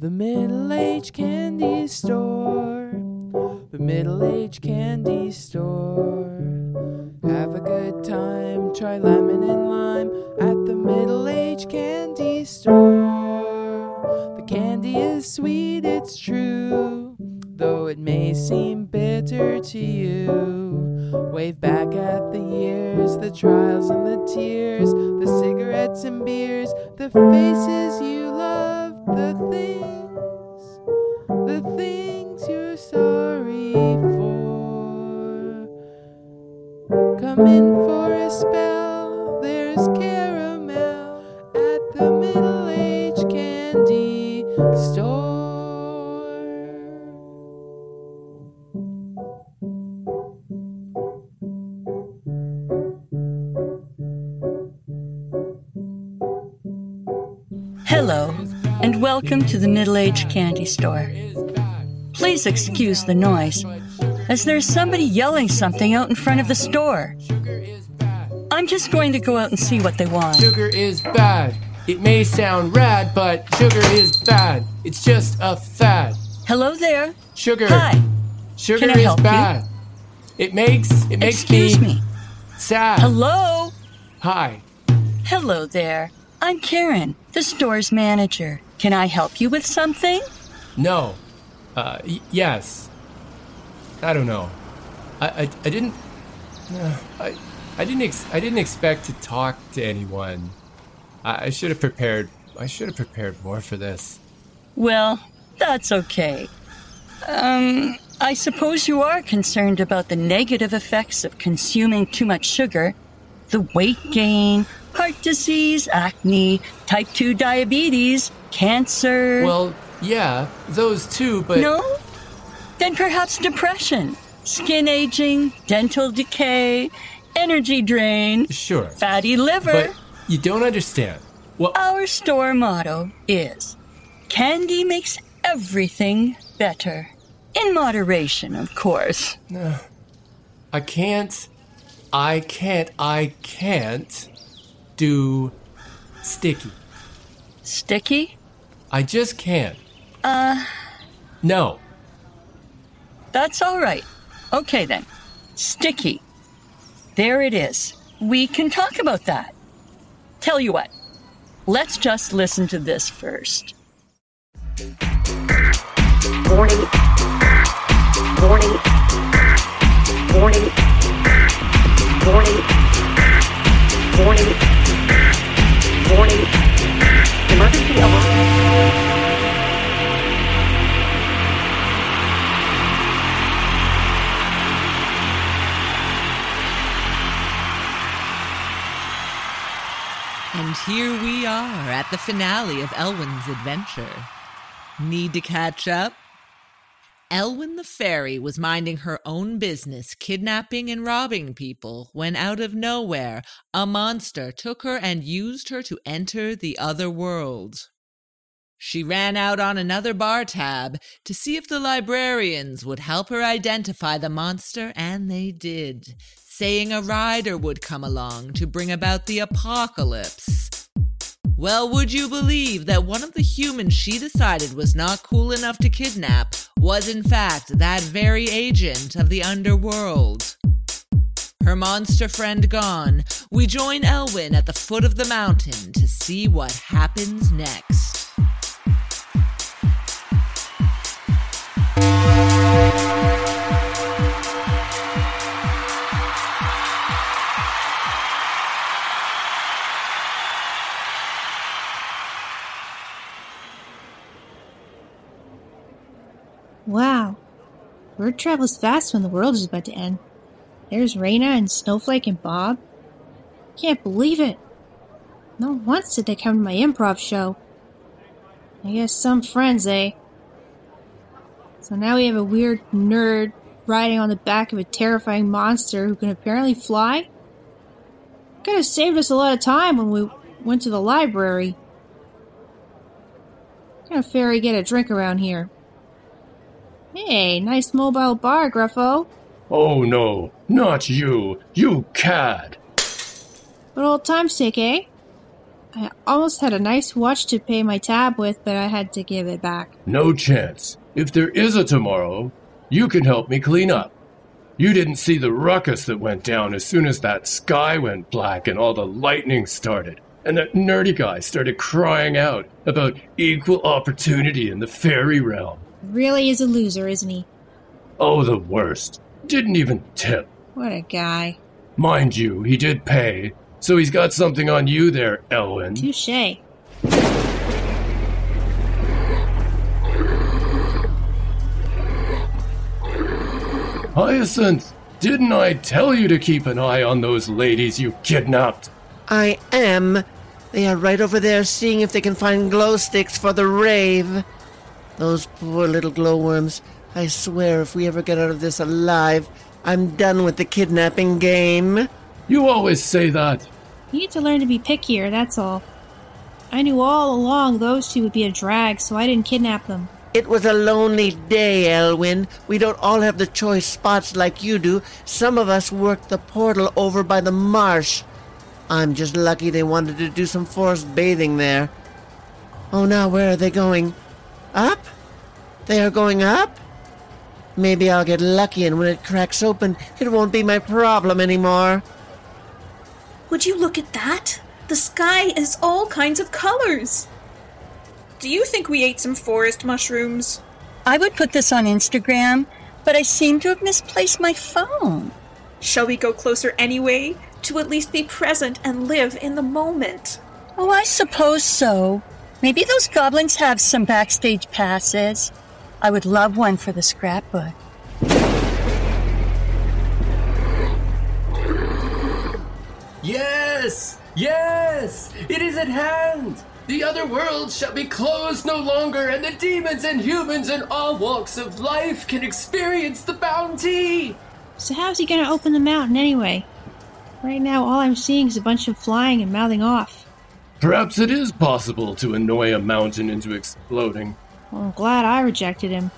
The Middle Aged Candy Store. The Middle Aged Candy Store. Have a good time. Try lemon and lime at the Middle Aged Candy Store. The candy is sweet, it's true, though it may seem bitter to you. Wave back at the years, the trials and the tears, the cigarettes and beers, the faces you love, the things you're sorry for. Come in for a spell, there's caramel at the Middle Aged Candy Store. Hello, and welcome to the Middle Aged Candy Store. Please excuse the noise, as there's somebody yelling something out in front of the store. I'm just going to go out and see what they want. Sugar is bad. It may sound rad, but sugar is bad. It's just a fad. Hello there. Sugar. Hi. Sugar Can I is help bad. You? It makes me sad. Hello. Hi. Hello there. I'm Karen, the store's manager. Can I help you with something? No. Yes. I don't know. I didn't expect to talk to anyone. I should have prepared more for this. Well, that's okay. I suppose you are concerned about the negative effects of consuming too much sugar, the weight gain, heart disease, acne, type 2 diabetes, cancer. Well, yeah, those too, but... No? Then perhaps depression, skin aging, dental decay, energy drain, sure, fatty liver. But you don't understand. Well, our store motto is, candy makes everything better. In moderation, of course. No, I can't. Do sticky. Sticky? I just can't. No. That's all right. Okay then. Sticky. There it is. We can talk about that. Tell you what. Let's just listen to this first. Warning. Warning. Warning. Warning. Warning. Warning. Emergency alarm. And here we are at the finale of Elwyn's adventure. Need to catch up? Elwyn the fairy was minding her own business, kidnapping and robbing people, when out of nowhere, a monster took her and used her to enter the other world. She ran out on another bar tab to see if the librarians would help her identify the monster, and they did, saying a rider would come along to bring about the apocalypse. Well, would you believe that one of the humans she decided was not cool enough to kidnap was in fact that very agent of the underworld? Her monster friend gone, we join Elwyn at the foot of the mountain to see what happens next. Wow. Word travels fast when the world is about to end. There's Raina and Snowflake and Bob. Can't believe it. Not once did they come to my improv show. I guess some friends, eh? So now we have a weird nerd riding on the back of a terrifying monster who can apparently fly? Could have saved us a lot of time when we went to the library. What kind of fairy get a drink around here? Hey, nice mobile bar, Gruffo. Oh no, not you, you cad. But old time's sake, eh? I almost had a nice watch to pay my tab with, but I had to give it back. No chance. If there is a tomorrow, you can help me clean up. You didn't see the ruckus that went down as soon as that sky went black and all the lightning started. And that nerdy guy started crying out about equal opportunity in the fairy realm. Really is a loser, isn't he? Oh, the worst. Didn't even tip. What a guy. Mind you, he did pay, so he's got something on you there, Elwyn. Touché. Hyacinth, didn't I tell you to keep an eye on those ladies you kidnapped? I am. They are right over there seeing if they can find glow sticks for the rave. Those poor little glowworms. I swear if we ever get out of this alive, I'm done with the kidnapping game. You always say that. You need to learn to be pickier, that's all. I knew all along those two would be a drag, so I didn't kidnap them. It was a lonely day, Elwyn. We don't all have the choice spots like you do. Some of us worked the portal over by the marsh. I'm just lucky they wanted to do some forest bathing there. Oh, now where are they going? Up? They are going up? Maybe I'll get lucky, and when it cracks open, it won't be my problem anymore. Would you look at that? The sky is all kinds of colors. Do you think we ate some forest mushrooms? I would put this on Instagram, but I seem to have misplaced my phone. Shall we go closer anyway? To at least be present and live in the moment. Oh, I suppose so. Maybe those goblins have some backstage passes. I would love one for the scrapbook. Yes! Yes! It is at hand! The other world shall be closed no longer, and the demons and humans in all walks of life can experience the bounty! So how's he going to open the mountain anyway? Right now, all I'm seeing is a bunch of flying and mouthing off. Perhaps it is possible to annoy a mountain into exploding. Well, I'm glad I rejected him.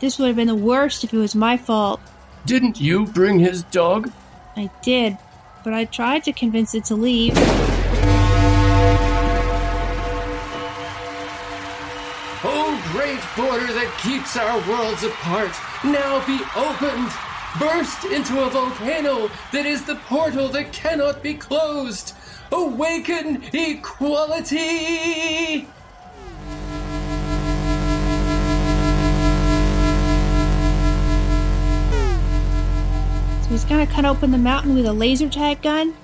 This would have been the worst if it was my fault. Didn't you bring his dog? I did, but I tried to convince it to leave. Oh, great border that keeps our worlds apart, now be opened! Burst into a volcano that is the portal that cannot be closed. Awaken equality! So he's gonna cut open the mountain with a laser tag gun?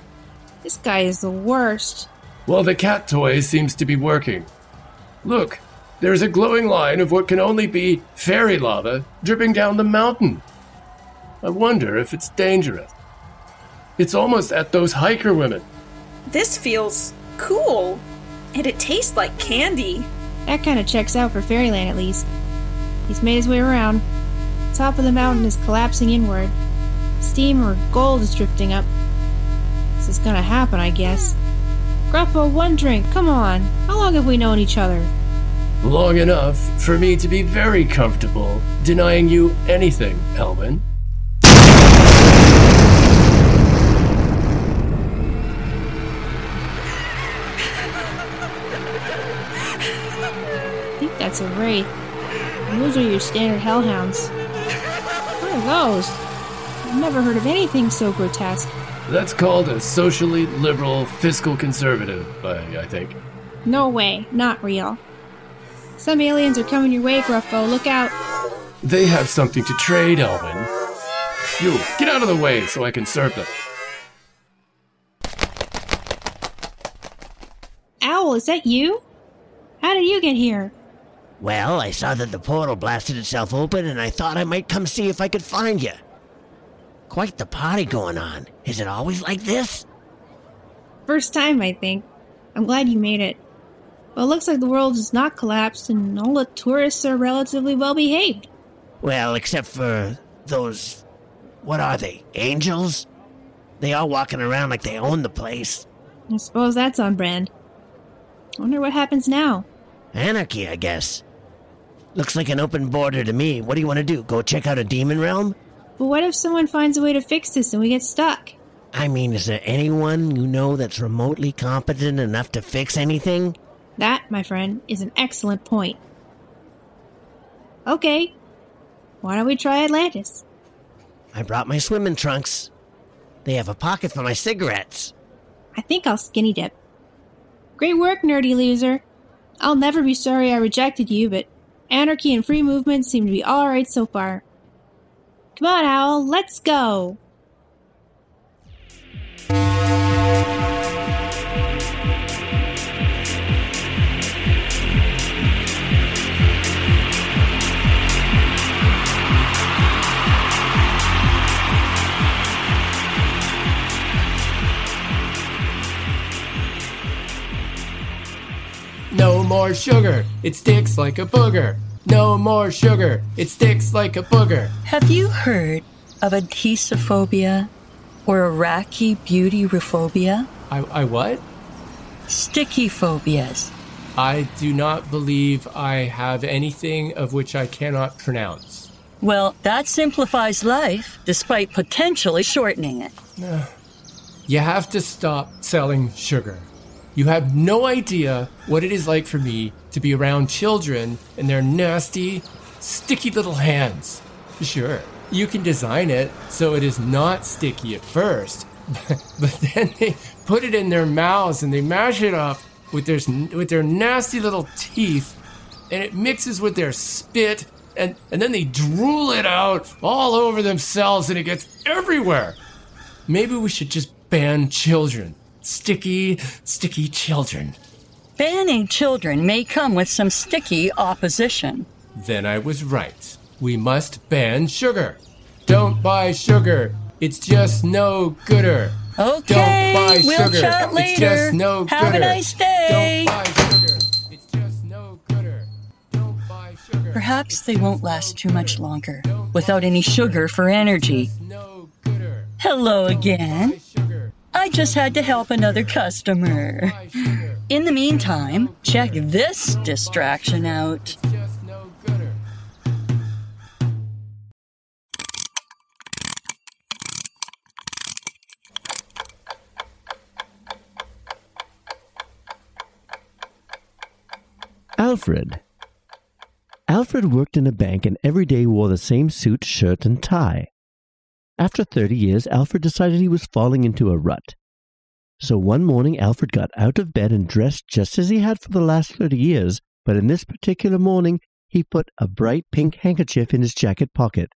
This guy is the worst. Well, the cat toy seems to be working. Look, there's a glowing line of what can only be fairy lava dripping down the mountain. I wonder if it's dangerous. It's almost at those hiker women. This feels cool, and it tastes like candy. That kind of checks out for Fairyland, at least. He's made his way around. The top of the mountain is collapsing inward. Steam or gold is drifting up. This is gonna happen, I guess. Gruffo, one drink, come on. How long have we known each other? Long enough for me to be very comfortable denying you anything, Elwyn. That's a wraith. And those are your standard hellhounds. What are those? I've never heard of anything so grotesque. That's called a socially liberal fiscal conservative, I think. No way. Not real. Some aliens are coming your way, Gruffo. Look out. They have something to trade, Elvin. You, get out of the way so I can serve them. Owl, is that you? How did you get here? Well, I saw that the portal blasted itself open, and I thought I might come see if I could find you. Quite the party going on. Is it always like this? First time, I think. I'm glad you made it. Well, it looks like the world has not collapsed, and all the tourists are relatively well-behaved. Well, except for those... what are they? Angels? They all walking around like they own the place. I suppose that's on brand. I wonder what happens now. Anarchy, I guess. Looks like an open border to me. What do you want to do? Go check out a demon realm? But what if someone finds a way to fix this and we get stuck? I mean, is there anyone you know that's remotely competent enough to fix anything? That, my friend, is an excellent point. Okay, why don't we try Atlantis? I brought my swimming trunks. They have a pocket for my cigarettes. I think I'll skinny dip. Great work, nerdy loser. I'll never be sorry I rejected you, but anarchy and free movement seem to be all right so far. Come on, Owl, let's go! No more sugar, it sticks like a booger. No more sugar, it sticks like a booger. Have you heard of adhesophobia or iraqi beauty rephobia? I what? Sticky phobias. I do not believe I have anything of which I cannot pronounce. Well, that simplifies life, despite potentially shortening it. You have to stop selling sugar. You have no idea what it is like for me to be around children and their nasty, sticky little hands. Sure, you can design it so it is not sticky at first, but then they put it in their mouths and they mash it up with their nasty little teeth, and it mixes with their spit, and then they drool it out all over themselves and it gets everywhere. Maybe we should just ban children. Sticky children. Banning children may come with some sticky opposition. Then I was right. We must ban sugar. Don't buy sugar. It's just no gooder. Okay, don't buy we'll sugar. Chat later. It's just no gooder. Have a nice day. Don't buy sugar. It's just no gooder. Don't buy sugar. Perhaps they won't last too much longer without any sugar for energy. No gooder. Hello again. I just had to help another customer. In the meantime, check this distraction out. Alfred worked in a bank and every day wore the same suit, shirt, and tie. After 30 years, Alfred decided he was falling into a rut. So one morning, Alfred got out of bed and dressed just as he had for the last 30 years, but in this particular morning, he put a bright pink handkerchief in his jacket pocket.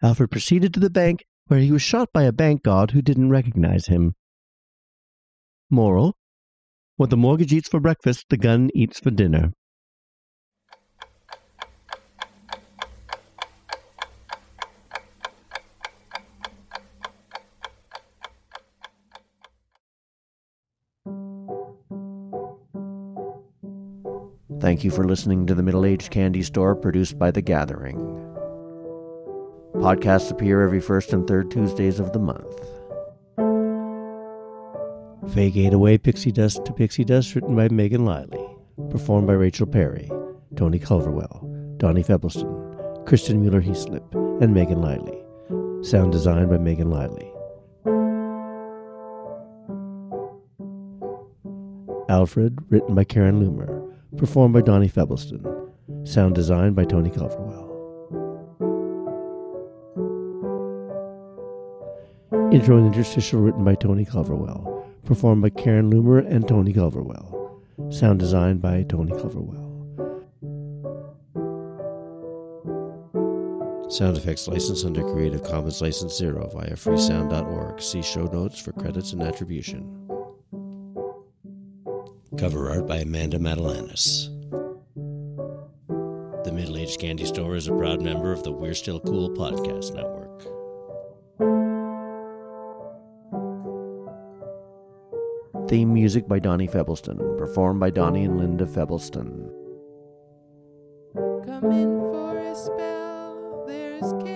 Alfred proceeded to the bank, where he was shot by a bank guard who didn't recognize him. Moral: what the mortgage eats for breakfast, the gun eats for dinner. Thank you for listening to The Middle Aged Candy Store, produced by The Gathering. Podcasts appear every first and third Tuesdays of the month. Fae Gate-Away Pixie Dust to Pixie Dust, written by Megan Liley. Performed by Rachel Perry, Tony Culverwell, Donnie Febbleston, Kristen Mueller-Heaslip, and Megan Liley. Sound design by Megan Liley. Alfred, written by Karen Loomer. Performed by Donnie Febbleston. Sound design by Tony Culverwell. Intro and interstitial written by Tony Culverwell. Performed by Karen Loomer and Tony Culverwell. Sound design by Tony Culverwell. Sound effects licensed under Creative Commons License 0 via Freesound.org. See show notes for credits and attribution. Cover art by Amanda Madalanis. The Middle Aged Candy Store is a proud member of the We're Still Cool Podcast Network. Theme music by Donnie Febbleston, performed by Donnie and Linda Febbleston. Come in for a spell, there's candy.